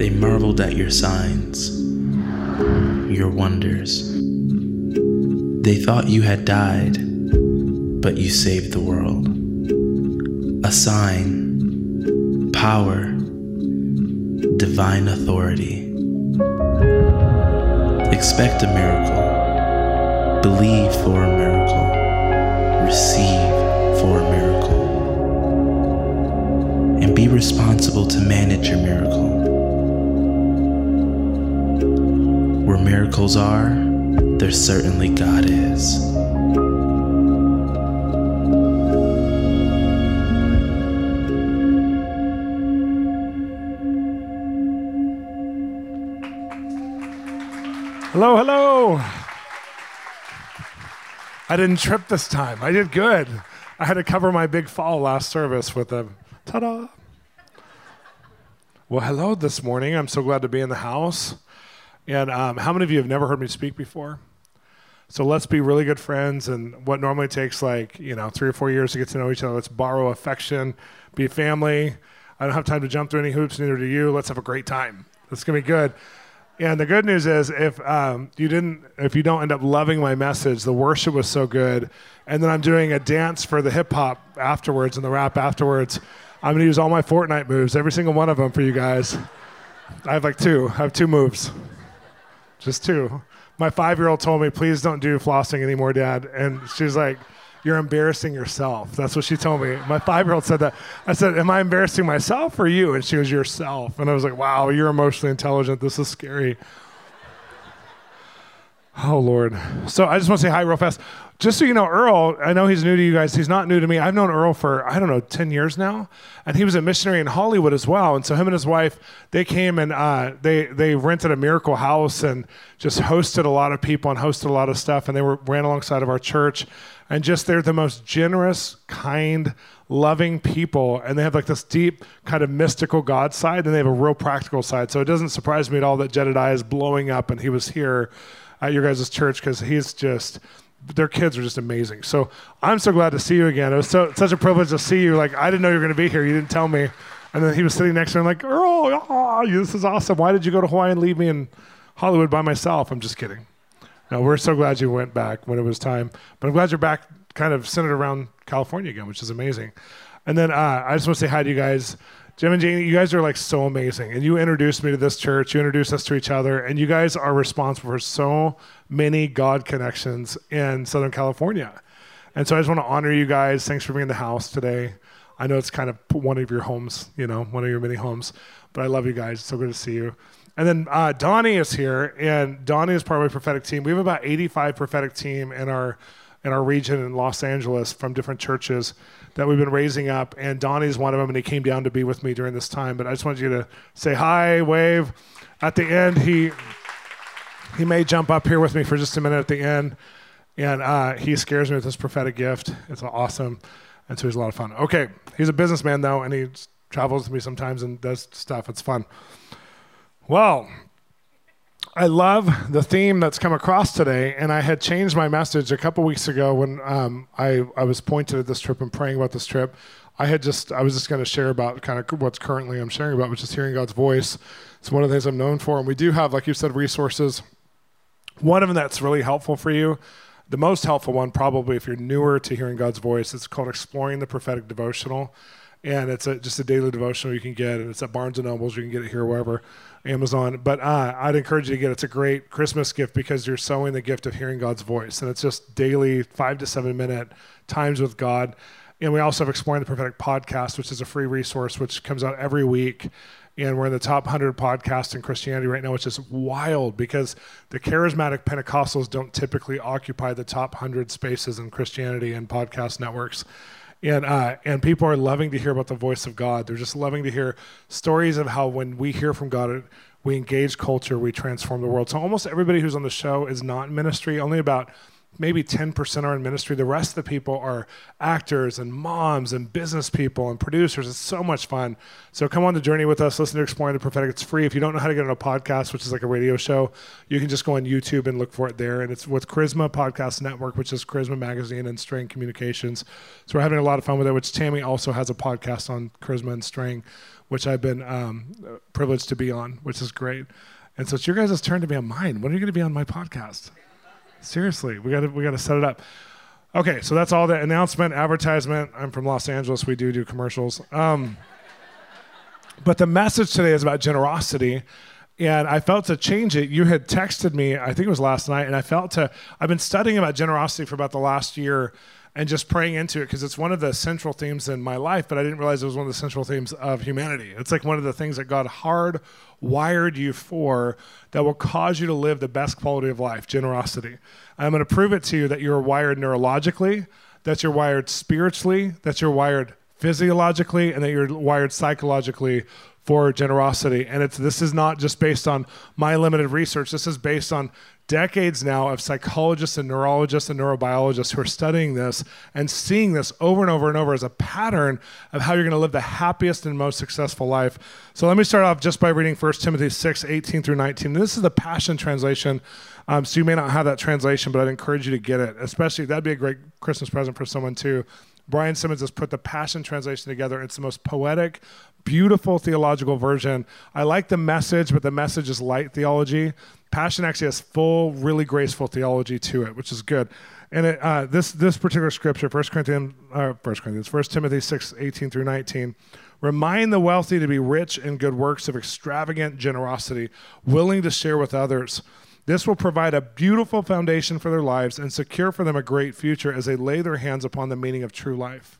They marveled at your signs, your wonders. They thought you had died, but you saved the world. A sign, power, divine authority. Expect a miracle. Believe for a miracle. Receive for a miracle. And be responsible to manage your miracle. Where miracles are, there certainly God is. Hello, hello. I didn't trip this time. I did good. I had to cover my big fall last service with a ta-da. Well, hello this morning. I'm so glad to be in the house. And how many of you have never heard me speak before? So let's be really good friends. And what normally takes 3 or 4 years to get to know each other, let's borrow affection, be family. I don't have time to jump through any hoops, neither do you. Let's have a great time. It's going to be good. And the good news is if you don't end up loving my message, the worship was so good. And then I'm doing a dance for the hip hop afterwards and the rap afterwards. I'm going to use all my Fortnite moves, every single one of them for you guys. I have two moves. Just two. My 5-year-old told me, please don't do flossing anymore, Dad. And she's like, you're embarrassing yourself. That's what she told me. My 5-year-old said that. I said, am I embarrassing myself or you? And she was, yourself. And I was like, wow, you're emotionally intelligent. This is scary. Oh, Lord. So I just want to say hi real fast. Just so you know, Earl, I know he's new to you guys. He's not new to me. I've known Earl for, 10 years now. And he was a missionary in Hollywood as well. And so him and his wife, they came and they rented a miracle house and just hosted a lot of people and hosted a lot of stuff. And they ran alongside of our church. And just they're the most generous, kind, loving people. And they have like this deep kind of mystical God side. And they have a real practical side. So it doesn't surprise me at all that Jedediah is blowing up and he was here at your guys' church because he's just... their kids are just amazing. So I'm so glad to see you again. It was such a privilege to see you. Like, I didn't know you were going to be here. You didn't tell me. And then he was sitting next to me. I'm like, Earl, this is awesome. Why did you go to Hawaii and leave me in Hollywood by myself? I'm just kidding. No, we're so glad you went back when it was time. But I'm glad you're back kind of centered around California again, which is amazing. And then I just want to say hi to you guys. Jim and Janie, you guys are like so amazing. And you introduced me to this church. You introduced us to each other. And you guys are responsible for so many God connections in Southern California. And so I just want to honor you guys. Thanks for being in the house today. I know it's kind of one of your homes, one of your many homes. But I love you guys. It's so good to see you. And then Donnie is here. And Donnie is part of my prophetic team. We have about 85 prophetic team in our region in Los Angeles from different churches that we've been raising up. And Donnie's one of them. And he came down to be with me during this time. But I just wanted you to say hi, wave. At the end, He may jump up here with me for just a minute at the end, and he scares me with his prophetic gift. It's awesome, and so he's a lot of fun. Okay, he's a businessman, though, and he travels with me sometimes and does stuff. It's fun. Well, I love the theme that's come across today, and I had changed my message a couple weeks ago when I was pointed at this trip and praying about this trip. I was just going to share about kind of what's currently I'm sharing about, which is hearing God's voice. It's one of the things I'm known for, and we do have, like you said, resources. One of them that's really helpful for you, the most helpful one probably if you're newer to hearing God's voice, it's called Exploring the Prophetic Devotional, and it's just a daily devotional you can get, and it's at Barnes & Noble's. You can get it here, wherever, Amazon. But I'd encourage you to get it. It's a great Christmas gift because you're sowing the gift of hearing God's voice, and it's just daily 5 to 7 minute times with God. And we also have Exploring the Prophetic Podcast, which is a free resource, which comes out every week. And we're in the top 100 podcasts in Christianity right now, which is wild because the charismatic Pentecostals don't typically occupy the top 100 spaces in Christianity and podcast networks. And people are loving to hear about the voice of God. They're just loving to hear stories of how when we hear from God, we engage culture, we transform the world. So almost everybody who's on the show is not in ministry. Only about maybe 10% are in ministry. The rest of the people are actors and moms and business people and producers. It's so much fun. So come on the journey with us. Listen to Exploring the Prophetic. It's free. If you don't know how to get on a podcast, which is like a radio show, you can just go on YouTube and look for it there. And it's with Charisma Podcast Network, which is Charisma Magazine and String Communications. So we're having a lot of fun with it, which Tammy also has a podcast on Charisma and String. which I've been privileged to be on, which is great. And so it's your guys' turn to be on mine. When are you going to be on my podcast? Seriously, we got to set it up. Okay, so that's all the announcement, advertisement. I'm from Los Angeles. We do commercials. But the message today is about generosity. And I felt to change it. You had texted me, I think it was last night, and I've been studying about generosity for about the last year and just praying into it because it's one of the central themes in my life, but I didn't realize it was one of the central themes of humanity. It's like one of the things that God hardwired you for that will cause you to live the best quality of life, generosity. I'm going to prove it to you that you're wired neurologically, that you're wired spiritually, that you're wired physiologically, and that you're wired psychologically for generosity. And this is not just based on my limited research. This is based on decades now of psychologists and neurologists and neurobiologists who are studying this and seeing this over and over and over as a pattern of how you're going to live the happiest and most successful life. So let me start off just by reading 1 Timothy 6, 18 through 19. This is the Passion Translation. So you may not have that translation, but I'd encourage you to get it. Especially, that'd be a great Christmas present for someone too. Brian Simmons has put the Passion Translation together. It's the most poetic, beautiful theological version. I like the message, but the message is light theology. Passion actually has full, really graceful theology to it, which is good. And this particular scripture, 1 Timothy 6, 18 through 19, remind the wealthy to be rich in good works of extravagant generosity, willing to share with others. This will provide a beautiful foundation for their lives and secure for them a great future as they lay their hands upon the meaning of true life.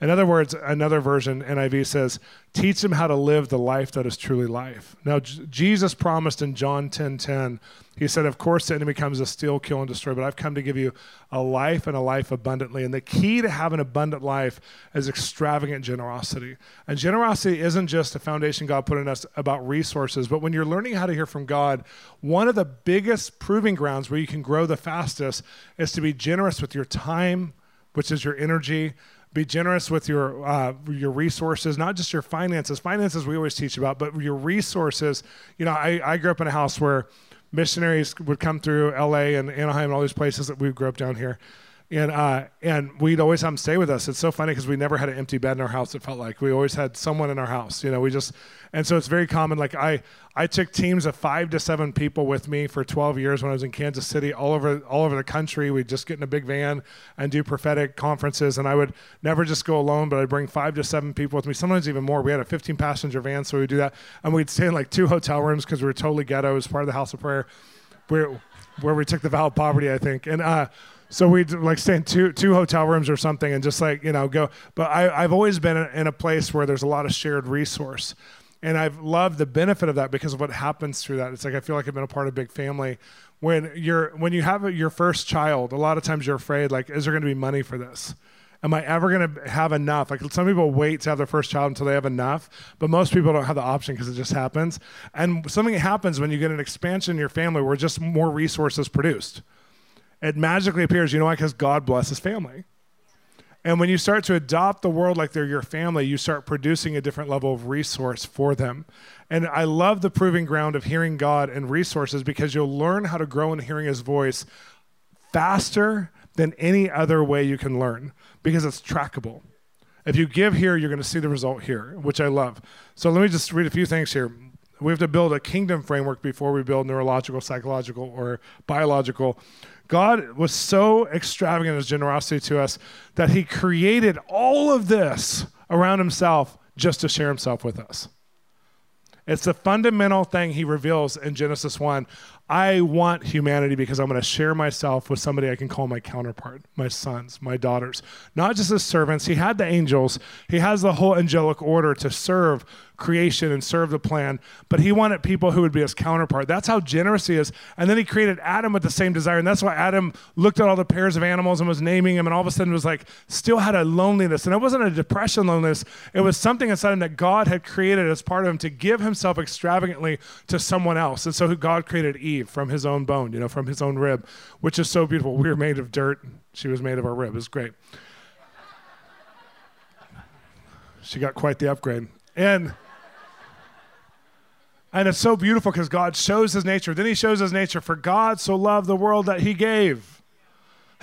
In other words, another version, NIV says, teach them how to live the life that is truly life. Now, Jesus promised in John 10:10, he said, of course, the enemy comes to steal, kill, and destroy, but I've come to give you a life and a life abundantly. And the key to having an abundant life is extravagant generosity. And generosity isn't just a foundation God put in us about resources, but when you're learning how to hear from God, one of the biggest proving grounds where you can grow the fastest is to be generous with your time, which is your energy. Be generous with your resources, not just your finances. Finances we always teach about, but your resources. You know, I grew up in a house where missionaries would come through LA and Anaheim and all these places that we grew up down here. And we'd always have them stay with us. It's so funny because we never had an empty bed in our house. It felt like we always had someone in our house, and so it's very common. Like I took teams of 5 to 7 people with me for 12 years when I was in Kansas City, all over the country. We'd just get in a big van and do prophetic conferences. And I would never just go alone, but I'd bring 5 to 7 people with me, sometimes even more. We had a 15 passenger van. So we'd do that. And we'd stay in like 2 hotel rooms because we were totally ghetto. It was part of the house of prayer where we took the vow of poverty, I think. And, so we'd like stay in two hotel rooms or something and just like, go. But I've always been in a place where there's a lot of shared resource. And I've loved the benefit of that because of what happens through that. It's like I feel like I've been a part of a big family. When you have your first child, a lot of times you're afraid, like, is there going to be money for this? Am I ever going to have enough? Like some people wait to have their first child until they have enough, but most people don't have the option because it just happens. And something happens when you get an expansion in your family where just more resources produced. It magically appears, you know why? Because God blesses family. And when you start to adopt the world like they're your family, you start producing a different level of resource for them. And I love the proving ground of hearing God and resources because you'll learn how to grow in hearing his voice faster than any other way you can learn because it's trackable. If you give here, you're going to see the result here, which I love. So let me just read a few things here. We have to build a kingdom framework before we build neurological, psychological, or biological. God was so extravagant in his generosity to us that he created all of this around himself just to share himself with us. It's the fundamental thing he reveals in Genesis 1. I want humanity because I'm going to share myself with somebody I can call my counterpart, my sons, my daughters, not just his servants. He had the angels. He has the whole angelic order to serve creation and serve the plan, but he wanted people who would be his counterpart. That's how generous he is. And then he created Adam with the same desire. And that's why Adam looked at all the pairs of animals and was naming them. And all of a sudden was like, still had a loneliness. And it wasn't a depression loneliness. It was something inside him that God had created as part of him to give himself extravagantly to someone else. And so God created Eve from his own bone, from his own rib, which is so beautiful. We were made of dirt. She was made of our rib. It's great. She got quite the upgrade. And it's so beautiful because God shows his nature. Then he shows his nature. For God so loved the world that he gave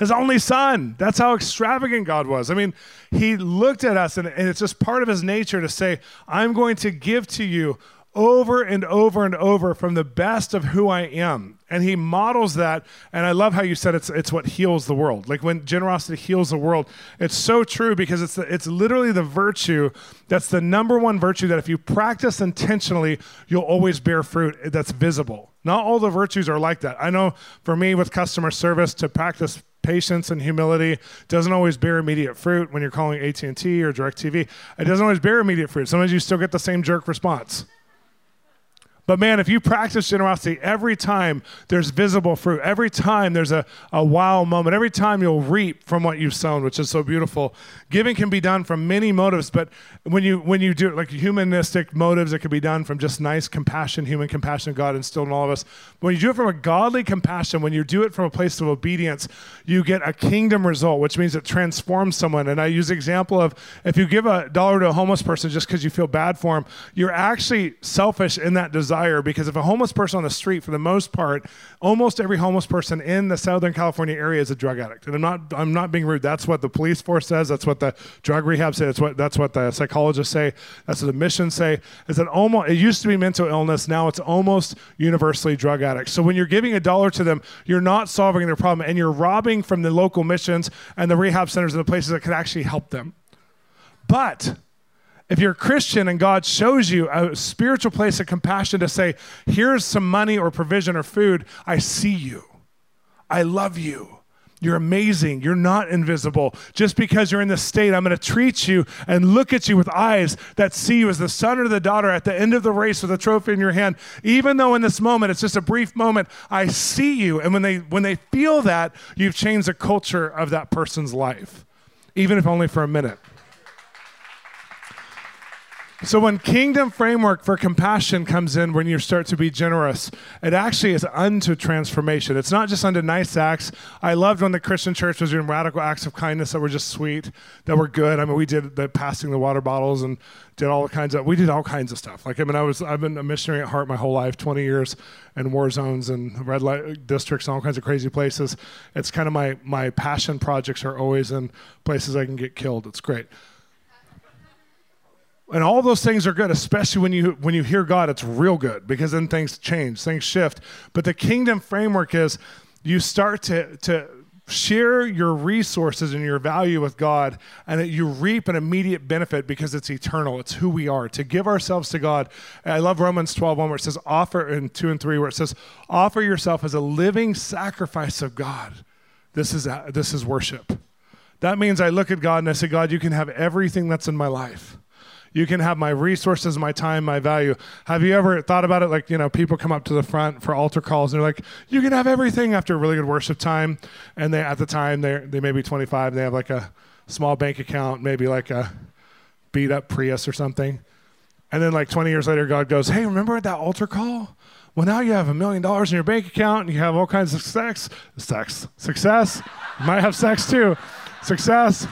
his only son. That's how extravagant God was. I mean, he looked at us, and it's just part of his nature to say, I'm going to give to you over and over and over from the best of who I am. And he models that. And I love how you said it's what heals the world. Like when generosity heals the world, it's so true, because it's literally the virtue that's the number one virtue that if you practice intentionally, you'll always bear fruit that's visible. Not all the virtues are like that. I know for me with customer service, to practice patience and humility doesn't always bear immediate fruit when you're calling AT&T or DirecTV. It doesn't always bear immediate fruit. Sometimes you still get the same jerk response. But man, if you practice generosity, every time there's visible fruit, every time there's a wow moment, every time you'll reap from what you've sown, which is so beautiful. Giving can be done from many motives, but when you do it, like humanistic motives, it can be done from just nice compassion, human compassion God instilled in all of us. But when you do it from a godly compassion, when you do it from a place of obedience, you get a kingdom result, which means it transforms someone. And I use the example of if you give $1 to a homeless person just because you feel bad for him, you're actually selfish in that desire. Because if a homeless person on the street, for the most part, almost every homeless person in the Southern California area is a drug addict. And I'm not being rude. That's what the police force says. That's what the drug rehab says. That's what the psychologists say. That's what the missions say. Is that almost? It used to be mental illness. Now it's almost universally drug addicts. So when you're giving $1 to them, you're not solving their problem, and you're robbing from the local missions and the rehab centers and the places that could actually help them. But if you're a Christian and God shows you a spiritual place of compassion to say, here's some money or provision or food, I see you. I love you. You're amazing. You're not invisible. Just because you're in this state, I'm going to treat you and look at you with eyes that see you as the son or the daughter at the end of the race with a trophy in your hand. Even though in this moment, it's just a brief moment, I see you. And when they feel that, you've changed the culture of that person's life, even if only for a minute. So when kingdom framework for compassion comes in, when you start to be generous, it actually is unto transformation. It's not just unto nice acts. I loved when the Christian church was doing radical acts of kindness that were just sweet, that were good. I mean, we did the passing the water bottles and did all kinds of stuff. Like, I mean, I've been a missionary at heart my whole life, 20 years in war zones and red light districts and all kinds of crazy places. It's kind of my passion projects are always in places I can get killed. It's great. And all those things are good, especially when you hear God, it's real good, because then things change, things shift. But the kingdom framework is you start to share your resources and your value with God, and that you reap an immediate benefit because it's eternal. It's who we are, to give ourselves to God. And I love Romans 12:1 where it says, offer, and 2 and 3 where it says, offer yourself as a living sacrifice of God. This is worship. That means I look at God and I say, God, you can have everything that's in my life. You can have my resources, my time, my value. Have you ever thought about it? Like, you know, people come up to the front for altar calls, and they're like, you can have everything after a really good worship time. And they, at the time, they may be 25, and they have like a small bank account, maybe like a beat-up Prius or something. And then like 20 years later, God goes, hey, remember that altar call? Well, now you have $1 million in your bank account, and you have all kinds of success. You might have sex too. Success.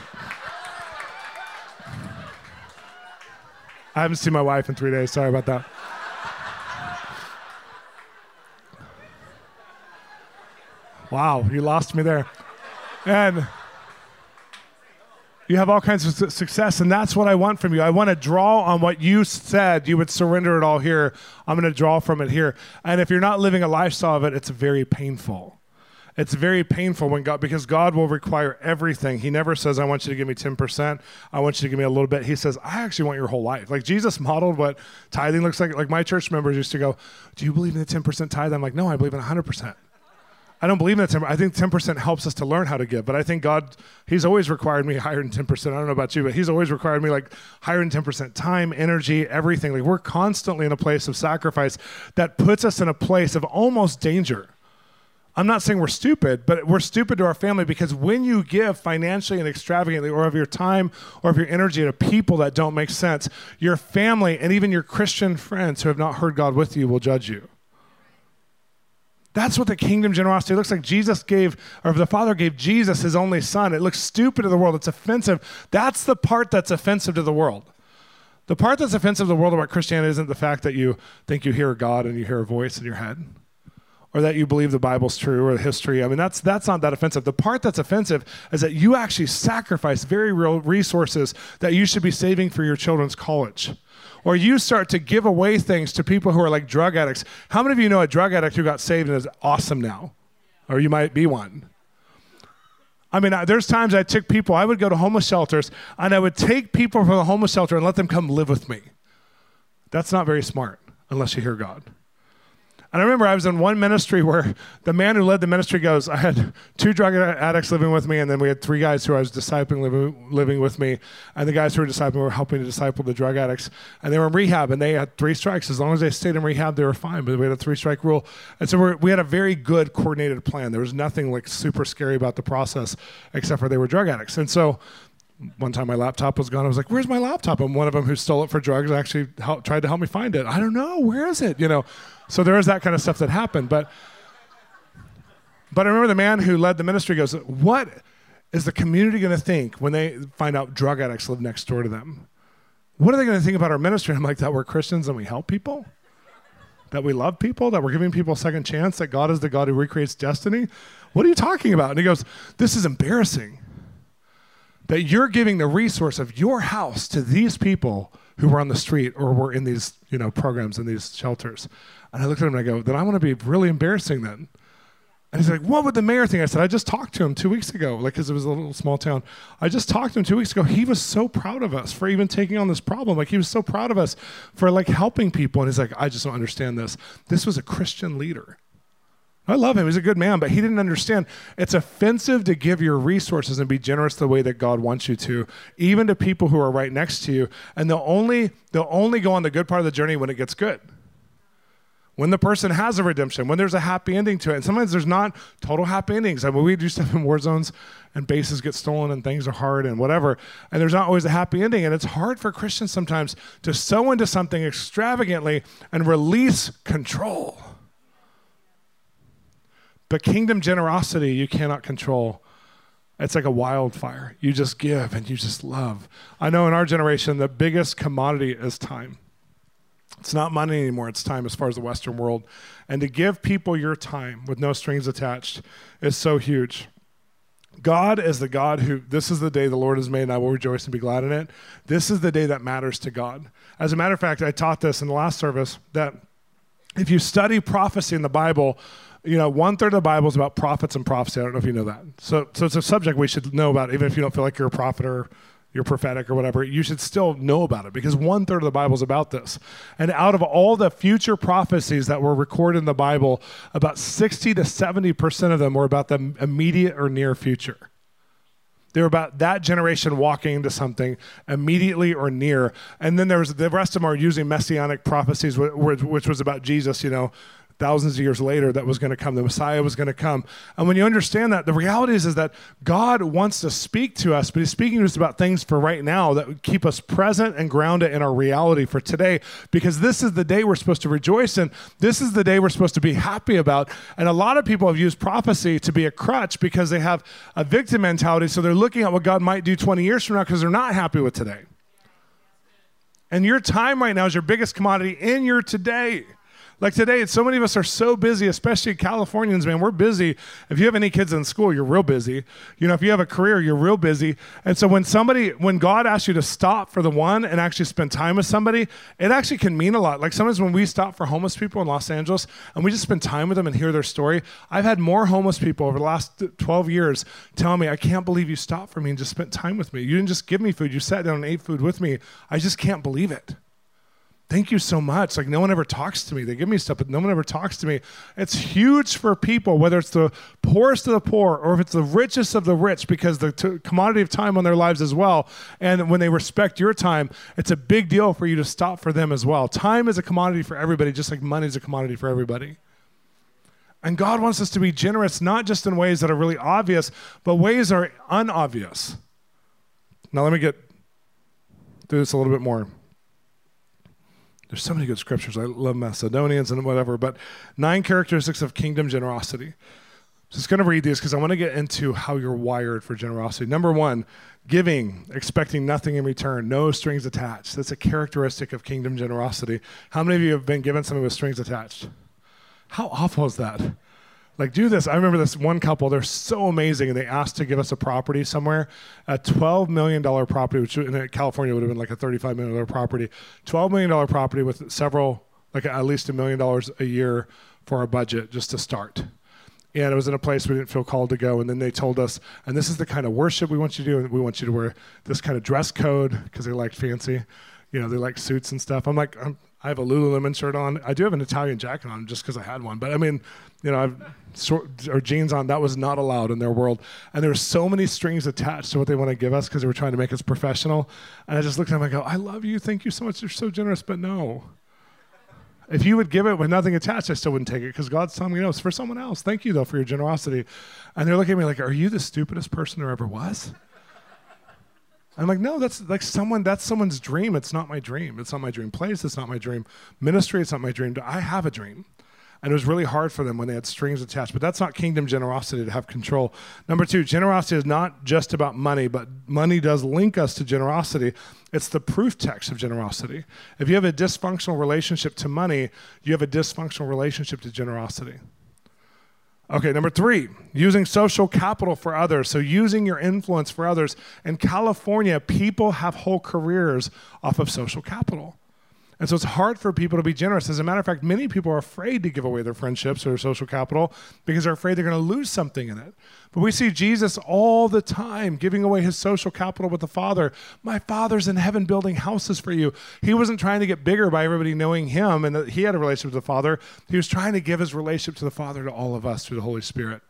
I haven't seen my wife in 3 days. Sorry about that. Wow, you lost me there. And you have all kinds of success, and that's what I want from you. I want to draw on what you said. You would surrender it all here. I'm going to draw from it here. And if you're not living a lifestyle of it, it's very painful. It's very painful when God, because God will require everything. He never says, I want you to give me 10%. I want you to give me a little bit. He says, I actually want your whole life. Like Jesus modeled what tithing looks like. Like my church members used to go, do you believe in the 10% tithe? I'm like, no, I believe in 100%. I don't believe in that 10%. I think 10% helps us to learn how to give. But I think God, he's always required me higher than 10%. I don't know about you, but he's always required me like higher than 10% time, energy, everything. Like we're constantly in a place of sacrifice that puts us in a place of almost danger. I'm not saying we're stupid, but we're stupid to our family, because when you give financially and extravagantly, or of your time or of your energy to people that don't make sense, your family and even your Christian friends who have not heard God with you will judge you. That's what the kingdom generosity looks like. The Father gave Jesus his only son. It looks stupid to the world. It's offensive. That's the part that's offensive to the world. The part that's offensive to the world about Christianity isn't the fact that you think you hear God and you hear a voice in your head, or that you believe the Bible's true or history. I mean, that's not that offensive. The part that's offensive is that you actually sacrifice very real resources that you should be saving for your children's college. Or you start to give away things to people who are like drug addicts. How many of you know a drug addict who got saved and is awesome now? Or you might be one. I mean, there's times I took people, I would go to homeless shelters, and I would take people from the homeless shelter and let them come live with me. That's not very smart unless you hear God. And I remember I was in one ministry where the man who led the ministry goes, I had 2 drug addicts living with me, and then we had 3 guys who I was discipling living with me. And the guys who were discipling were helping to disciple the drug addicts. And they were in rehab, and they had 3 strikes. As long as they stayed in rehab, they were fine. But we had a 3-strike rule. And so we had a very good coordinated plan. There was nothing like super scary about the process, except for they were drug addicts. And so one time my laptop was gone. I was like, where's my laptop? And one of them who stole it for drugs actually tried to help me find it. I don't know. Where is it? You know. So there is that kind of stuff that happened. But I remember the man who led the ministry goes, what is the community going to think when they find out drug addicts live next door to them? What are they going to think about our ministry? I'm like, that we're Christians and we help people? That we love people? That we're giving people a second chance? That God is the God who recreates destiny? What are you talking about? And he goes, this is embarrassing. That you're giving the resource of your house to these people who were on the street or were in these, you know, programs in these shelters. And I looked at him and I go, then I want to be really embarrassing then. And he's like, what would the mayor think? I said, I just talked to him 2 weeks ago, like, because it was a little small town. I just talked to him 2 weeks ago. He was so proud of us for even taking on this problem. Like, he was so proud of us for, like, helping people. And he's like, I just don't understand this. This was a Christian leader. I love him. He's a good man, but he didn't understand. It's offensive to give your resources and be generous the way that God wants you to, even to people who are right next to you. And they'll only go on the good part of the journey when it gets good. When the person has a redemption, when there's a happy ending to it. And sometimes there's not total happy endings. I mean, we do stuff in war zones and bases get stolen and things are hard and whatever. And there's not always a happy ending. And it's hard for Christians sometimes to sow into something extravagantly and release control. But kingdom generosity, you cannot control. It's like a wildfire. You just give and you just love. I know in our generation, the biggest commodity is time. It's not money anymore, it's time as far as the Western world. And to give people your time with no strings attached is so huge. God is the God who, this is the day the Lord has made and I will rejoice and be glad in it. This is the day that matters to God. As a matter of fact, I taught this in the last service that if you study prophecy in the Bible, you know, 1/3 of the Bible is about prophets and prophecy. I don't know if you know that. So it's a subject we should know about, even if you don't feel like you're a prophet or you're prophetic or whatever, you should still know about it because 1/3 of the Bible is about this. And out of all the future prophecies that were recorded in the Bible, about 60 to 70% of them were about the immediate or near future. They were about that generation walking into something immediately or near. And then there was the rest of them are using messianic prophecies, which was about Jesus, you know, thousands of years later that was going to come. The Messiah was going to come. And when you understand that, the reality is that God wants to speak to us, but he's speaking to us about things for right now that would keep us present and grounded in our reality for today, because this is the day we're supposed to rejoice in. This is the day we're supposed to be happy about. And a lot of people have used prophecy to be a crutch because they have a victim mentality. So they're looking at what God might do 20 years from now because they're not happy with today. And your time right now is your biggest commodity in your today. Like today, so many of us are so busy, especially Californians, man, we're busy. If you have any kids in school, you're real busy. You know, if you have a career, you're real busy. And so when God asks you to stop for the one and actually spend time with somebody, it actually can mean a lot. Like sometimes when we stop for homeless people in Los Angeles and we just spend time with them and hear their story, I've had more homeless people over the last 12 years tell me, I can't believe you stopped for me and just spent time with me. You didn't just give me food. You sat down and ate food with me. I just can't believe it. Thank you so much. Like no one ever talks to me. They give me stuff, but no one ever talks to me. It's huge for people, whether it's the poorest of the poor or if it's the richest of the rich, because the commodity of time on their lives as well. And when they respect your time, it's a big deal for you to stop for them as well. Time is a commodity for everybody, just like money is a commodity for everybody. And God wants us to be generous, not just in ways that are really obvious, but ways that are unobvious. Now let me get through this a little bit more. There's so many good scriptures. I love Macedonians and whatever, but 9 characteristics of kingdom generosity. Just going to read these because I want to get into how you're wired for generosity. Number 1, giving, expecting nothing in return, no strings attached. That's a characteristic of kingdom generosity. How many of you have been given something with strings attached? How awful is that? Like, do this. I remember this one couple, they're so amazing, and they asked to give us a property somewhere, a $12 million property, which in California would have been like a $35 million property, $12 million property with several, like at least $1 million a year for our budget just to start. And it was in a place we didn't feel called to go, and then they told us, and this is the kind of worship we want you to do, and we want you to wear this kind of dress code, because they liked fancy, you know, they like suits and stuff. I'm like, I have a Lululemon shirt on. I do have an Italian jacket on just because I had one, but I mean, you know, I've or jeans on. That was not allowed in their world. And there were so many strings attached to what they want to give us because they were trying to make us professional. And I just looked at them and I go, I love you. Thank you so much. You're so generous, but no. If you would give it with nothing attached, I still wouldn't take it because God's telling me no, it's for someone else. Thank you, though, for your generosity. And they're looking at me like, are you the stupidest person there ever was? I'm like, no, that's like someone's dream. It's not my dream. It's not my dream place. It's not my dream ministry. It's not my dream. I have a dream. And it was really hard for them when they had strings attached. But that's not kingdom generosity, to have control. Number two, generosity is not just about money, but money does link us to generosity. It's the proof text of generosity. If you have a dysfunctional relationship to money, you have a dysfunctional relationship to generosity. Okay, number three, using social capital for others. So using your influence for others. In California, people have whole careers off of social capital. And so it's hard for people to be generous. As a matter of fact, many people are afraid to give away their friendships or their social capital because they're afraid they're going to lose something in it. But we see Jesus all the time giving away his social capital with the Father. My Father's in heaven building houses for you. He wasn't trying to get bigger by everybody knowing him and that he had a relationship with the Father. He was trying to give his relationship to the Father to all of us through the Holy Spirit.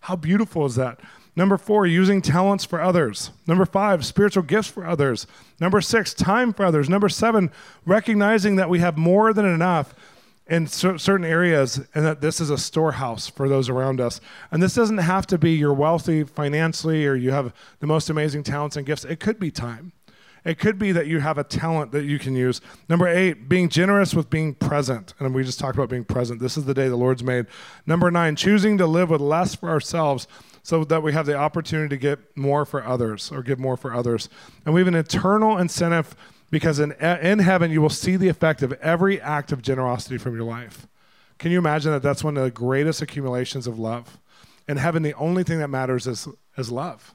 How beautiful is that? Number four, using talents for others. Number five, spiritual gifts for others. Number six, time for others. Number seven, recognizing that we have more than enough in certain areas and that this is a storehouse for those around us. And this doesn't have to be you're wealthy financially or you have the most amazing talents and gifts. It could be time. It could be that you have a talent that you can use. Number eight, being generous with being present. And we just talked about being present. This is the day the Lord's made. Number nine, choosing to live with less for ourselves so that we have the opportunity to get more for others or give more for others. And we have an eternal incentive because in heaven you will see the effect of every act of generosity from your life. Can you imagine that? That's one of the greatest accumulations of love. In heaven, the only thing that matters is love.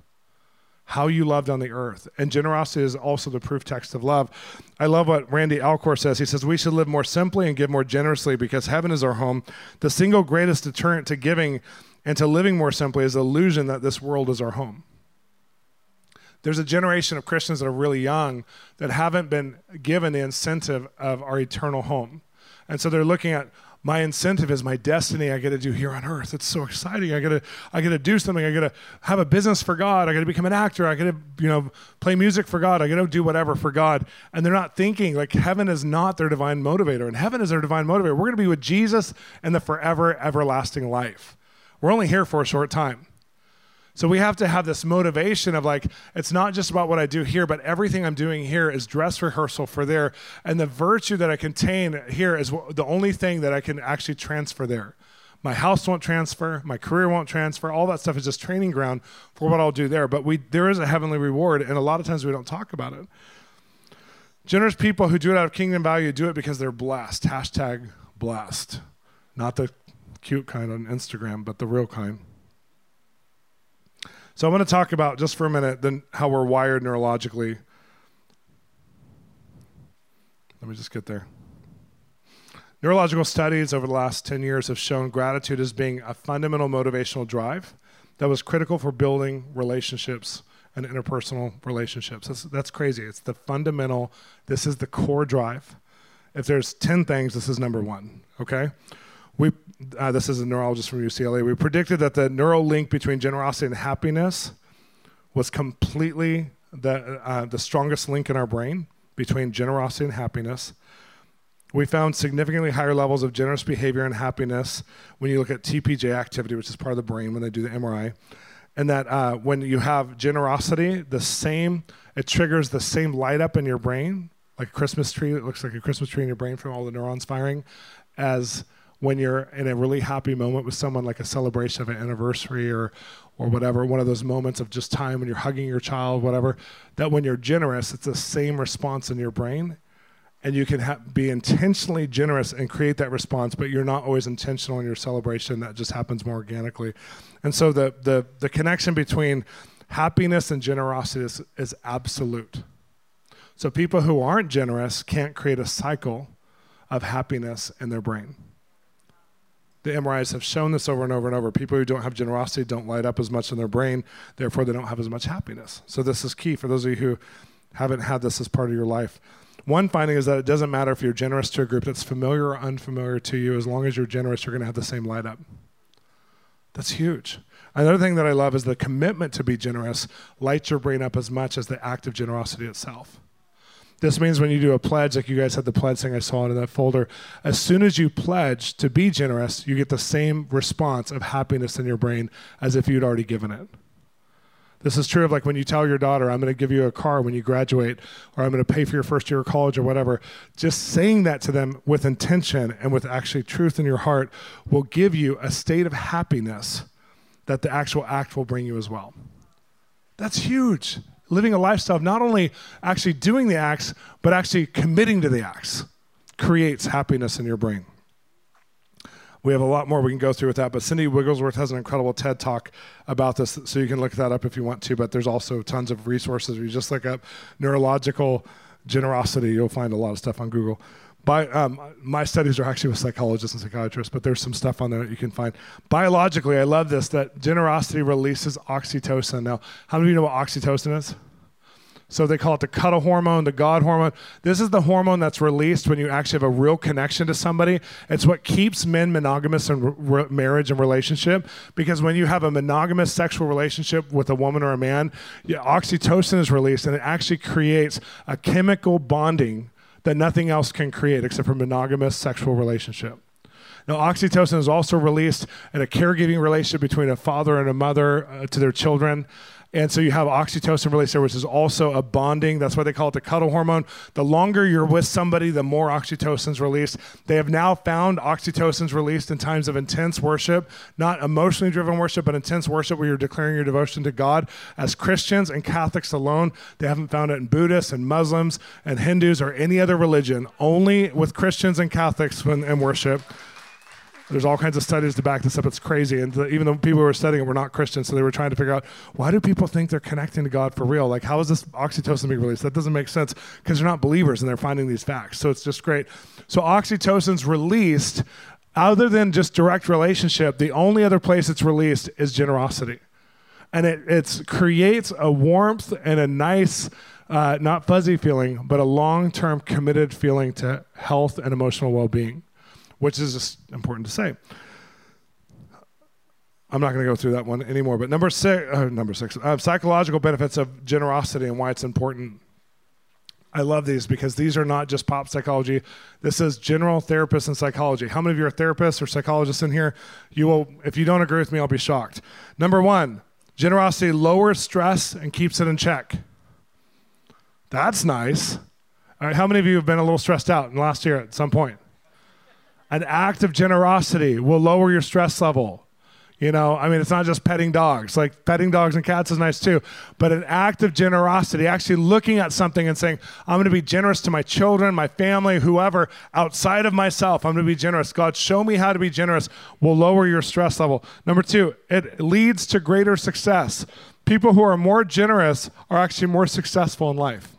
How you loved on the earth. And generosity is also the proof text of love. I love what Randy Alcor says. He says, we should live more simply and give more generously because heaven is our home. The single greatest deterrent to giving and to living more simply is the illusion that this world is our home. There's a generation of Christians that are really young that haven't been given the incentive of our eternal home. And so they're looking at, my incentive is my destiny I get to do here on earth. It's so exciting. I get to do something. I get to have a business for God. I get to become an actor. I get to, play music for God. I get to do whatever for God. And they're not thinking like heaven is not their divine motivator. And heaven is their divine motivator. We're going to be with Jesus in the forever, everlasting life. We're only here for a short time. So we have to have this motivation of like, it's not just about what I do here, but everything I'm doing here is dress rehearsal for there. And the virtue that I contain here is the only thing that I can actually transfer there. My house won't transfer, my career won't transfer, all that stuff is just training ground for what I'll do there. But there is a heavenly reward, and a lot of times we don't talk about it. Generous people who do it out of kingdom value do it because they're blessed. Hashtag blessed. Not the cute kind on Instagram, but the real kind. So I'm going to talk about, just for a minute, then how we're wired neurologically. Let me just get there. Neurological studies over the last 10 years have shown gratitude as being a fundamental motivational drive that was critical for building relationships and interpersonal relationships. That's crazy. It's the fundamental, this is the core drive. If there's 10 things, this is number one, okay? This is a neurologist from UCLA. We predicted that the neural link between generosity and happiness was completely the strongest link in our brain between generosity and happiness. We found significantly higher levels of generous behavior and happiness when you look at TPJ activity, which is part of the brain when they do the MRI, and that when you have generosity, it triggers the same light up in your brain, like a Christmas tree. It looks like a Christmas tree in your brain from all the neurons firing, as when you're in a really happy moment with someone, like a celebration of an anniversary or whatever, one of those moments of just time when you're hugging your child, whatever, that when you're generous, it's the same response in your brain and you can be intentionally generous and create that response, but you're not always intentional in your celebration. That just happens more organically. And so the connection between happiness and generosity is absolute. So people who aren't generous can't create a cycle of happiness in their brain. The MRIs have shown this over and over and over. People who don't have generosity don't light up as much in their brain, therefore they don't have as much happiness. So this is key for those of you who haven't had this as part of your life. One finding is that it doesn't matter if you're generous to a group that's familiar or unfamiliar to you. As long as you're generous, you're going to have the same light up. That's huge. Another thing that I love is the commitment to be generous lights your brain up as much as the act of generosity itself. This means when you do a pledge, like you guys had the pledge thing, I saw it in that folder. As soon as you pledge to be generous, you get the same response of happiness in your brain as if you'd already given it. This is true of like when you tell your daughter, I'm going to give you a car when you graduate, or I'm going to pay for your first year of college or whatever. Just saying that to them with intention and with actually truth in your heart will give you a state of happiness that the actual act will bring you as well. That's huge. Living a lifestyle of not only actually doing the acts, but actually committing to the acts creates happiness in your brain. We have a lot more we can go through with that, but Cindy Wigglesworth has an incredible TED Talk about this, so you can look that up if you want to, but there's also tons of resources. If you just look up neurological generosity, you'll find a lot of stuff on Google. My studies are actually with psychologists and psychiatrists, but there's some stuff on there that you can find. Biologically, I love this, that generosity releases oxytocin. Now, how many of you know what oxytocin is? So they call it the cuddle hormone, the God hormone. This is the hormone that's released when you actually have a real connection to somebody. It's what keeps men monogamous in marriage and relationship, because when you have a monogamous sexual relationship with a woman or a man, oxytocin is released, and it actually creates a chemical bonding that nothing else can create except for monogamous sexual relationship. Now, oxytocin is also released in a caregiving relationship between a father and a mother to their children. And so you have oxytocin release there, which is also a bonding. That's why they call it the cuddle hormone. The longer you're with somebody, the more oxytocin's released. They have now found oxytocin's released in times of intense worship, not emotionally driven worship, but intense worship where you're declaring your devotion to God. As Christians and Catholics alone, they haven't found it in Buddhists and Muslims and Hindus or any other religion, only with Christians and Catholics in worship. There's all kinds of studies to back this up. It's crazy. And even the people who were studying it were not Christians, so they were trying to figure out, why do people think they're connecting to God for real? Like, how is this oxytocin being released? That doesn't make sense, because they're not believers, and they're finding these facts. So it's just great. So oxytocin's released. Other than just direct relationship, the only other place it's released is generosity. And it creates a warmth and a nice, not fuzzy feeling, but a long-term committed feeling to health and emotional well-being, which is just important to say. I'm not going to go through that one anymore, but number six, psychological benefits of generosity and why it's important. I love these because these are not just pop psychology. This is general therapists and psychology. How many of you are therapists or psychologists in here? You will, if you don't agree with me, I'll be shocked. Number one, generosity lowers stress and keeps it in check. That's nice. All right, how many of you have been a little stressed out in the last year at some point? An act of generosity will lower your stress level. You know, I mean, it's not just petting dogs. Like, petting dogs and cats is nice too. But an act of generosity, actually looking at something and saying, I'm going to be generous to my children, my family, whoever, outside of myself. I'm going to be generous. God, show me how to be generous, will lower your stress level. Number two, it leads to greater success. People who are more generous are actually more successful in life.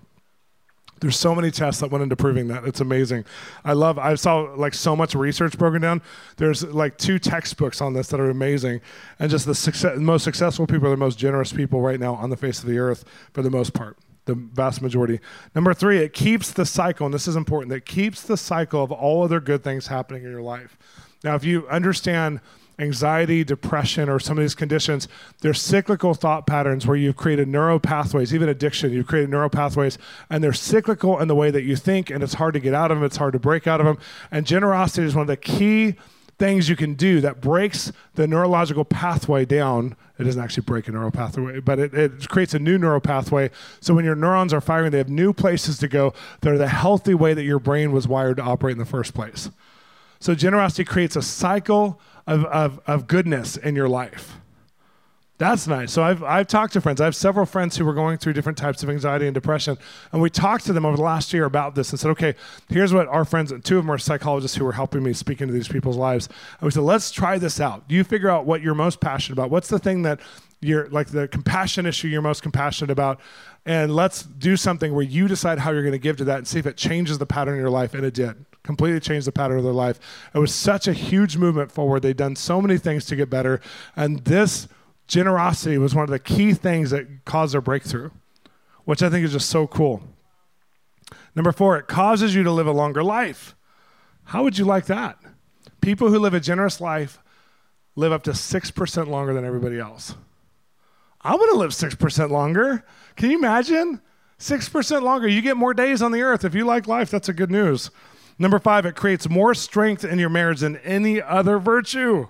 There's so many tests that went into proving that. It's amazing. I saw like so much research broken down. There's like 2 textbooks on this that are amazing. And just the most successful people are the most generous people right now on the face of the earth for the most part, the vast majority. Number 3, it keeps the cycle, and this is important, it keeps the cycle of all other good things happening in your life. Now, if you understand anxiety, depression, or some of these conditions, they're cyclical thought patterns where you've created neural pathways, even addiction, you've created neural pathways, and they're cyclical in the way that you think, and it's hard to get out of them, it's hard to break out of them. And generosity is one of the key things you can do that breaks the neurological pathway down. It doesn't actually break a neural pathway, but it creates a new neural pathway. So when your neurons are firing, they have new places to go. They're the healthy way that your brain was wired to operate in the first place. So generosity creates a cycle of goodness in your life. That's nice. So I've talked to friends. I have several friends who were going through different types of anxiety and depression. And we talked to them over the last year about this and said, okay, here's what our friends, and two of them are psychologists who were helping me speak into these people's lives. And we said, let's try this out. You figure out what you're most passionate about. What's the thing that you're, like the compassion issue you're most compassionate about? And let's do something where you decide how you're going to give to that and see if it changes the pattern of your life. And it did. Completely changed the pattern of their life. It was such a huge movement forward. They'd done so many things to get better. And this generosity was one of the key things that caused their breakthrough, which I think is just so cool. Number four, it causes you to live a longer life. How would you like that? People who live a generous life live up to 6% longer than everybody else. I want to live 6% longer. Can you imagine? 6% longer. You get more days on the earth. If you like life, that's a good news. Number five, it creates more strength in your marriage than any other virtue.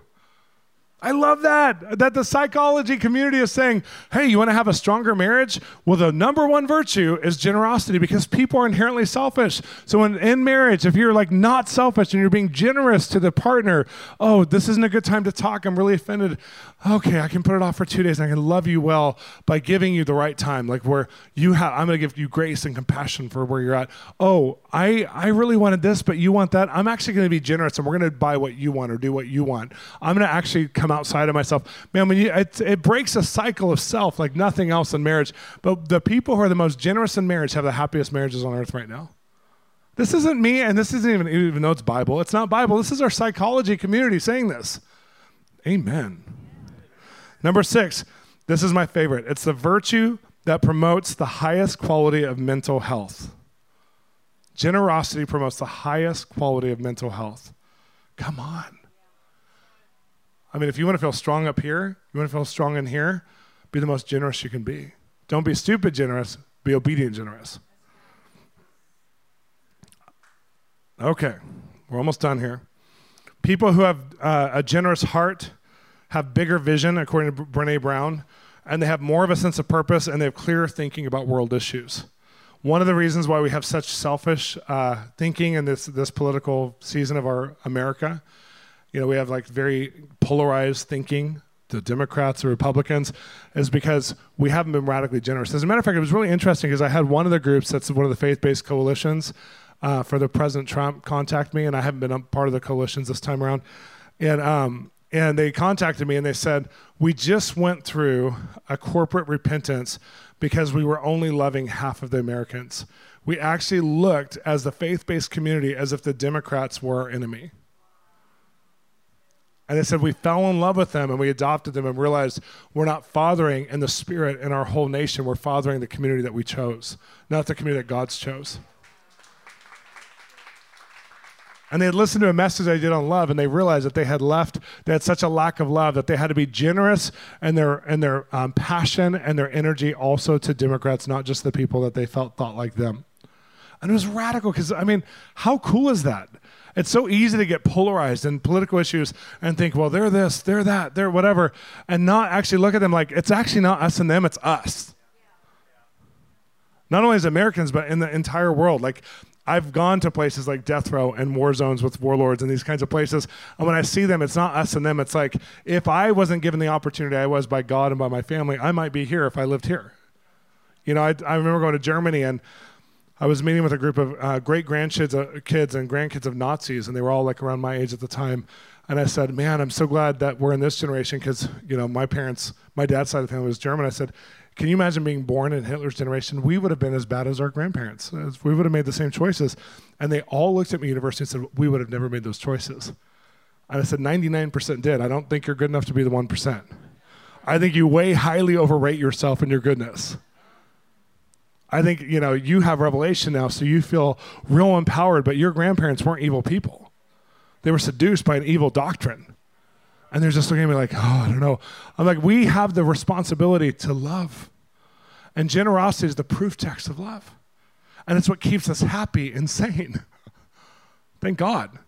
I love that, that the psychology community is saying, hey, you want to have a stronger marriage? Well, the number one virtue is generosity because people are inherently selfish. So in marriage, if you're like not selfish and you're being generous to the partner, oh, this isn't a good time to talk. I'm really offended. Okay, I can put it off for 2 days and I can love you well by giving you the right time, like where you have, I'm going to give you grace and compassion for where you're at. Oh, I really wanted this, but you want that. I'm actually going to be generous and we're going to buy what you want or do what you want. I'm going to actually come outside of myself. Man, when it breaks a cycle of self like nothing else in marriage. But the people who are the most generous in marriage have the happiest marriages on earth right now. This isn't me, and this isn't even though it's Bible. It's not Bible. This is our psychology community saying this. Amen. Number six, this is my favorite. It's the virtue that promotes the highest quality of mental health. Generosity promotes the highest quality of mental health. Come on. I mean, if you want to feel strong up here, you want to feel strong in here, be the most generous you can be. Don't be stupid generous, be obedient generous. Okay, we're almost done here. People who have a generous heart have bigger vision, according to Brené Brown, and they have more of a sense of purpose and they have clearer thinking about world issues. One of the reasons why we have such selfish thinking in this political season of our America. You know, we have like very polarized thinking, the Democrats, the Republicans, is because we haven't been radically generous. As a matter of fact, it was really interesting because I had one of the groups that's one of the faith-based coalitions for the President Trump contact me, and I haven't been a part of the coalitions this time around. And they contacted me and they said, we just went through a corporate repentance because we were only loving half of the Americans. We actually looked as the faith-based community as if the Democrats were our enemy. And they said, we fell in love with them and we adopted them and realized we're not fathering in the spirit in our whole nation. We're fathering the community that we chose, not the community that God's chose. And they had listened to a message I did on love and they realized that they had such a lack of love that they had to be generous in their passion and their energy also to Democrats, not just the people that they thought like them. And it was radical because, I mean, how cool is that? It's so easy to get polarized in political issues and think, well, they're this, they're that, they're whatever, and not actually look at them like, it's actually not us and them, it's us. Not only as Americans, but in the entire world. Like, I've gone to places like death row and war zones with warlords and these kinds of places, and when I see them, it's not us and them, it's like, if I wasn't given the opportunity I was by God and by my family, I might be here if I lived here. You know, I remember going to Germany and I was meeting with a group of great-grandkids and grandkids of Nazis, and they were all like around my age at the time. And I said, man, I'm so glad that we're in this generation because, you know, my parents, my dad's side of the family was German. I said, can you imagine being born in Hitler's generation? We would have been as bad as our grandparents. We would have made the same choices. And they all looked at me at university and said, we would have never made those choices. And I said, 99% did. I don't think you're good enough to be the 1%. I think you way highly overrate yourself and your goodness. I think, you know, you have revelation now, so you feel real empowered, but your grandparents weren't evil people. They were seduced by an evil doctrine. And they're just looking at me like, oh, I don't know. I'm like, we have the responsibility to love. And generosity is the proof text of love. And it's what keeps us happy and sane. Thank God.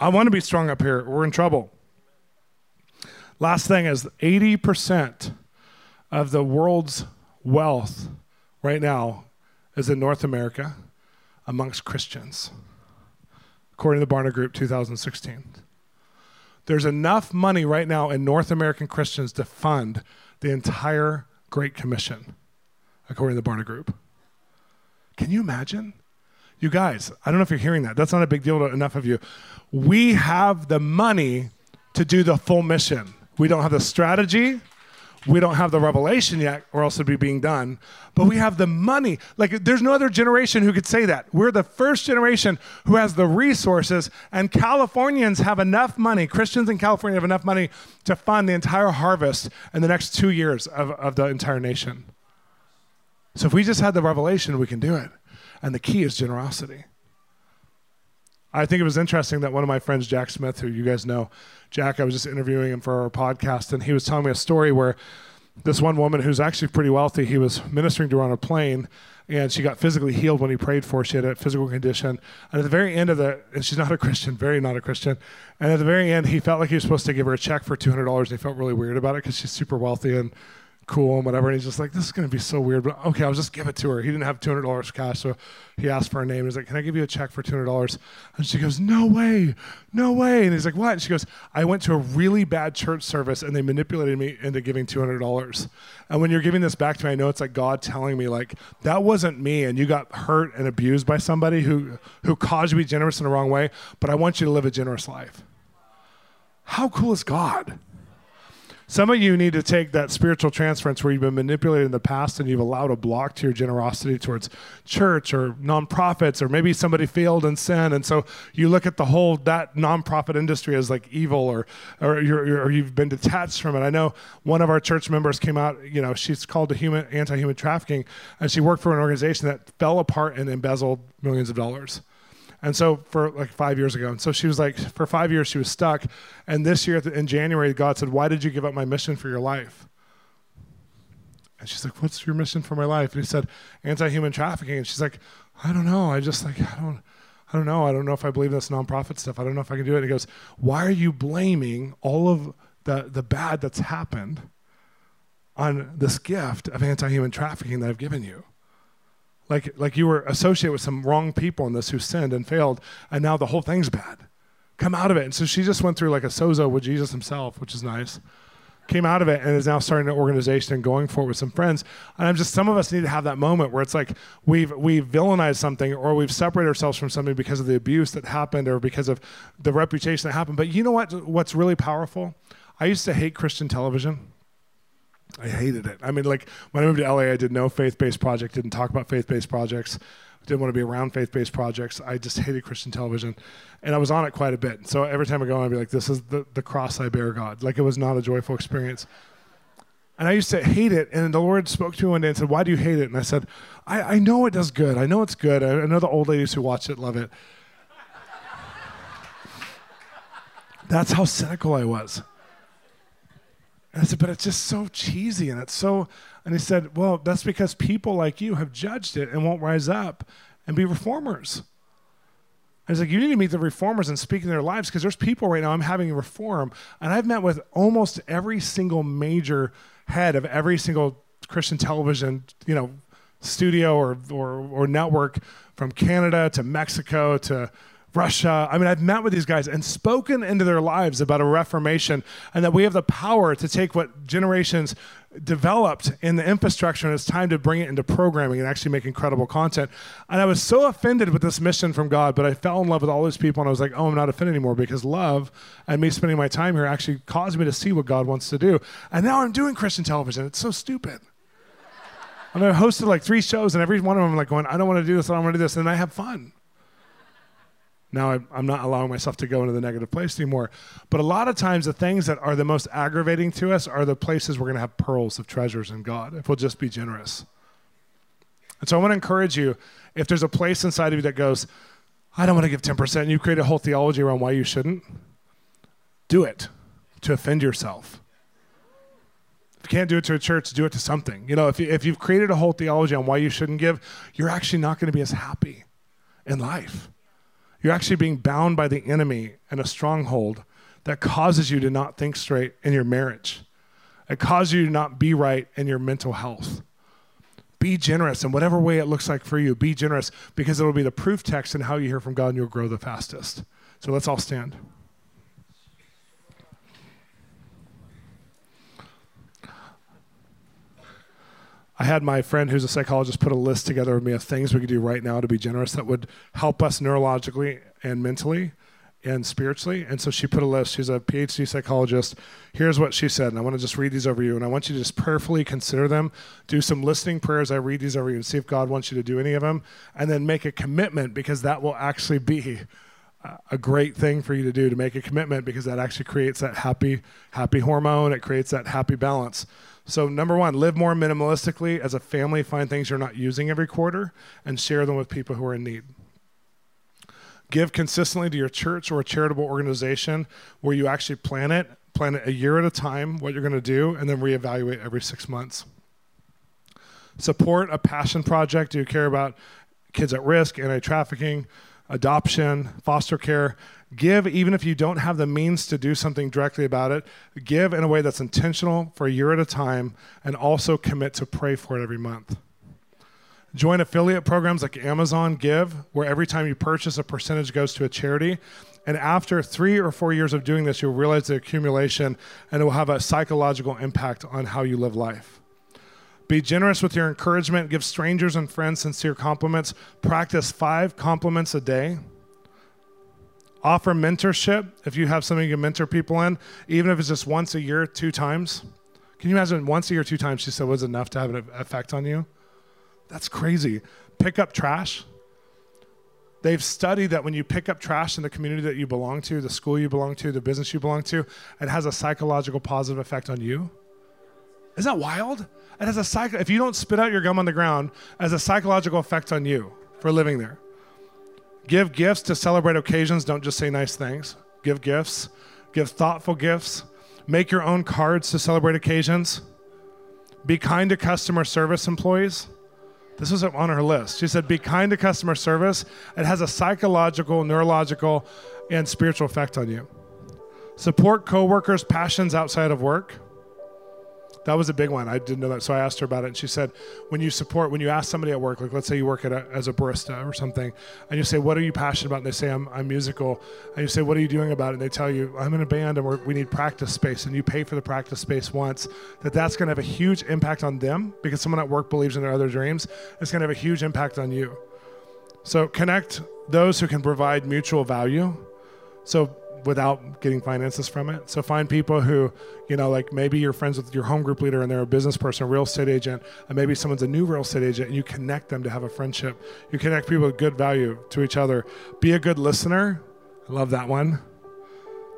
I want to be strong up here. We're in trouble. Last thing is 80% of the world's wealth right now is in North America amongst Christians, according to the Barna Group 2016. There's enough money right now in North American Christians to fund the entire Great Commission, according to the Barna Group. Can you imagine? You guys, I don't know if you're hearing that. That's not a big deal to enough of you. We have the money to do the full mission. We don't have the strategy. We don't have the revelation yet, or else it'd be being done. But we have the money. Like, there's no other generation who could say that. We're the first generation who has the resources, and Californians have enough money. Christians in California have enough money to fund the entire harvest in the next 2 years of the entire nation. So if we just had the revelation, we can do it. And the key is generosity. I think it was interesting that one of my friends, Jack Smith, who you guys know, Jack, I was just interviewing him for our podcast, and he was telling me a story where this one woman who's actually pretty wealthy, he was ministering to her on a plane, and she got physically healed when he prayed for her. She had a physical condition. And at the very end of the, and she's not a Christian, very not a Christian, and at the very end, he felt like he was supposed to give her a check for $200, and he felt really weird about it because she's super wealthy and cool and whatever, and he's just like, this is going to be so weird, but okay, I'll just give it to her. He didn't have $200 cash, so he asked for her name. He's like, can I give you a check for $200? And she goes, no way, no way. And he's like, what? And she goes, I went to a really bad church service, and they manipulated me into giving $200. And when you're giving this back to me, I know it's like God telling me, like, that wasn't me, and you got hurt and abused by somebody who caused you to be generous in the wrong way, but I want you to live a generous life. How cool is God? Some of you need to take that spiritual transference where you've been manipulated in the past and you've allowed a block to your generosity towards church or nonprofits, or maybe somebody failed in sin, and so you look at the whole, that nonprofit industry as like evil, or you've been detached from it. I know one of our church members came out, you know, she's called anti-human trafficking, and she worked for an organization that fell apart and embezzled millions of dollars. And so for like 5 years ago, and so she was like, for 5 years, she was stuck. And this year in January, God said, why did you give up my mission for your life? And she's like, what's your mission for my life? And he said, anti-human trafficking. And she's like, I don't know. I just like, I don't know. I don't know if I believe in this nonprofit stuff. I don't know if I can do it. And he goes, why are you blaming all of the bad that's happened on this gift of anti-human trafficking that I've given you? Like you were associated with some wrong people in this who sinned and failed, and now the whole thing's bad. Come out of it. And so she just went through like a sozo with Jesus himself, which is nice. Came out of it and is now starting an organization and going for it with some friends. And I'm just, some of us need to have that moment where it's like we've villainized something, or we've separated ourselves from something because of the abuse that happened or because of the reputation that happened. But you know what's really powerful? I used to hate Christian television. I hated it. I mean, like, when I moved to LA, I did no faith-based project, didn't talk about faith-based projects, didn't want to be around faith-based projects. I just hated Christian television, and I was on it quite a bit. So every time I go on, I'd be like, this is the cross I bear, God. Like, it was not a joyful experience. And I used to hate it, and the Lord spoke to me one day and said, why do you hate it? And I said, I know it does good. I know it's good. I know the old ladies who watch it love it. That's how cynical I was. And I said, but it's just so cheesy, and it's so, and he said, well, that's because people like you have judged it and won't rise up and be reformers. I was like, you need to meet the reformers and speak in their lives, because there's people right now I'm having reform, and I've met with almost every single major head of every single Christian television, you know, studio or network, from Canada to Mexico to Russia. I mean, I've met with these guys and spoken into their lives about a reformation, and that we have the power to take what generations developed in the infrastructure, and it's time to bring it into programming and actually make incredible content. And I was so offended with this mission from God, but I fell in love with all these people, and I was like, oh, I'm not offended anymore, because love and me spending my time here actually caused me to see what God wants to do. And now I'm doing Christian television. It's so stupid. I mean, I hosted like 3 shows, and every one of them I'm like going, I don't want to do this, I don't want to do this, and I have fun. Now I'm not allowing myself to go into the negative place anymore. But a lot of times the things that are the most aggravating to us are the places we're going to have pearls of treasures in God, if we'll just be generous. And so I want to encourage you, if there's a place inside of you that goes, I don't want to give 10%, and you create a whole theology around why you shouldn't, do it to offend yourself. If you can't do it to a church, do it to something. You know, if you've created a whole theology on why you shouldn't give, you're actually not going to be as happy in life. You're actually being bound by the enemy and a stronghold that causes you to not think straight in your marriage. It causes you to not be right in your mental health. Be generous in whatever way it looks like for you. Be generous, because it'll be the proof text in how you hear from God, and you'll grow the fastest. So let's all stand. I had my friend who's a psychologist put a list together with me of things we could do right now to be generous that would help us neurologically and mentally and spiritually. And so she put a list. She's a PhD psychologist. Here's what she said, and I want to just read these over you, and I want you to just prayerfully consider them. Do some listening prayers. I read these over you and see if God wants you to do any of them, and then make a commitment, because that will actually be a great thing for you to do, to make a commitment, because that actually creates that happy hormone. It creates that happy balance. So number one, live more minimalistically. As a family, find things you're not using every quarter and share them with people who are in need. Give consistently to your church or a charitable organization where you actually plan it a year at a time, what you're going to do, and then reevaluate every 6 months. Support a passion project. Do you care about kids at risk, anti-trafficking, adoption, foster care? Give, even if you don't have the means to do something directly about it, give in a way that's intentional for a year at a time, and also commit to pray for it every month. Join affiliate programs like Amazon Give, where every time you purchase, a percentage goes to a charity. And after 3 or 4 years of doing this, you'll realize the accumulation, and it will have a psychological impact on how you live life. Be generous with your encouragement. Give strangers and friends sincere compliments. Practice 5 compliments a day. Offer mentorship if you have something you can mentor people in, even if it's just once a year, 2 times. Can you imagine once a year, 2 times, she said, was enough to have an effect on you? That's crazy. Pick up trash. They've studied that when you pick up trash in the community that you belong to, the school you belong to, the business you belong to, it has a psychological positive effect on you. Isn't that wild? It has a if you don't spit out your gum on the ground, it has a psychological effect on you for living there. Give gifts to celebrate occasions. Don't just say nice things. Give gifts. Give thoughtful gifts. Make your own cards to celebrate occasions. Be kind to customer service employees. This was on her list. She said, be kind to customer service. It has a psychological, neurological, and spiritual effect on you. Support coworkers' passions outside of work. That was a big one. I didn't know that, so I asked her about it, and she said, when you ask somebody at work, like let's say you work as a barista or something, and you say, what are you passionate about? And they say, I'm musical. And you say, what are you doing about it? And they tell you, I'm in a band, and we need practice space, and you pay for the practice space once, that's going to have a huge impact on them, because someone at work believes in their other dreams. It's going to have a huge impact on you. So connect those who can provide mutual value. So without getting finances from it. So find people who, like maybe you're friends with your home group leader and they're a business person, a real estate agent, and maybe someone's a new real estate agent, and you connect them to have a friendship. You connect people with good value to each other. Be a good listener. I love that one.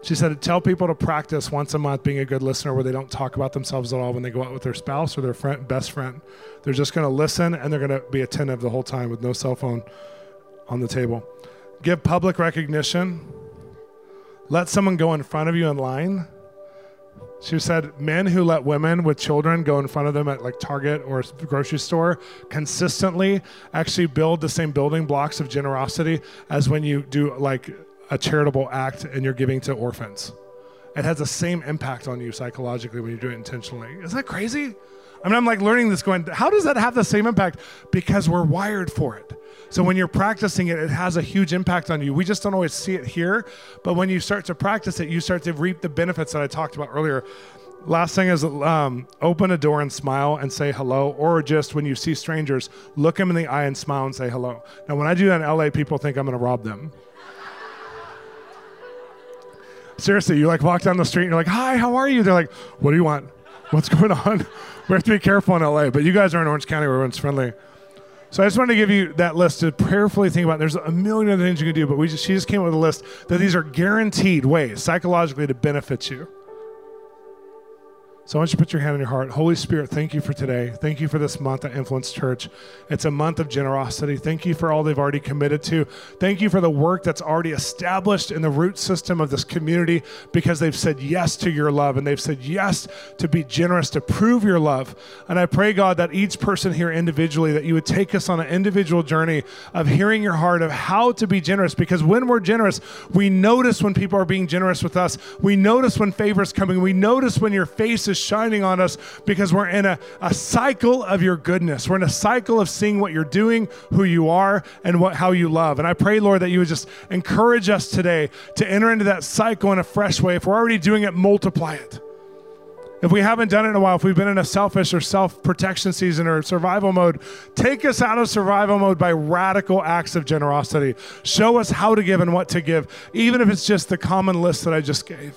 She said, tell people to practice once a month being a good listener, where they don't talk about themselves at all when they go out with their spouse or their best friend. They're just going to listen, and they're going to be attentive the whole time with no cell phone on the table. Give public recognition. Let someone go in front of you in line. She said, men who let women with children go in front of them at like Target or a grocery store consistently actually build the same building blocks of generosity as when you do like a charitable act and you're giving to orphans. It has the same impact on you psychologically when you do it intentionally. Isn't that crazy? I mean, I'm like learning this going, how does that have the same impact? Because we're wired for it. So when you're practicing it, it has a huge impact on you. We just don't always see it here, but when you start to practice it, you start to reap the benefits that I talked about earlier. Last thing is open a door and smile and say hello, or just when you see strangers, look them in the eye and smile and say hello. Now, when I do that in LA, people think I'm gonna rob them. Seriously, you like walk down the street and you're like, hi, how are you? They're like, what do you want? What's going on? We have to be careful in LA, but you guys are in Orange County where everyone's friendly. So I just wanted to give you that list to prayerfully think about. There's a million other things you can do, but she just came up with a list that these are guaranteed ways psychologically to benefit you. So I want you to put your hand on your heart. Holy Spirit, thank you for today. Thank you for this month at Influence Church. It's a month of generosity. Thank you for all they've already committed to. Thank you for the work that's already established in the root system of this community, because they've said yes to your love, and they've said yes to be generous, to prove your love. And I pray, God, that each person here individually, that you would take us on an individual journey of hearing your heart of how to be generous, because when we're generous, we notice when people are being generous with us. We notice when favor's coming. We notice when your face is shining on us, because we're in a cycle of your goodness. We're in a cycle of seeing what you're doing, who you are, and how you love. And I pray, Lord, that you would just encourage us today to enter into that cycle in a fresh way. If we're already doing it, multiply it. If we haven't done it in a while, if we've been in a selfish or self-protection season or survival mode, take us out of survival mode by radical acts of generosity. Show us how to give and what to give, even if it's just the common list that I just gave.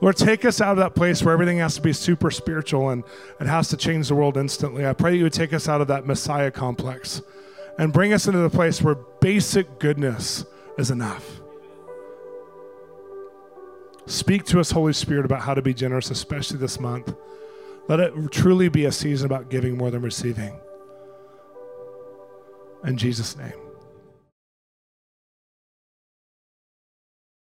Lord, take us out of that place where everything has to be super spiritual and it has to change the world instantly. I pray that you would take us out of that Messiah complex and bring us into the place where basic goodness is enough. Speak to us, Holy Spirit, about how to be generous, especially this month. Let it truly be a season about giving more than receiving. In Jesus' name.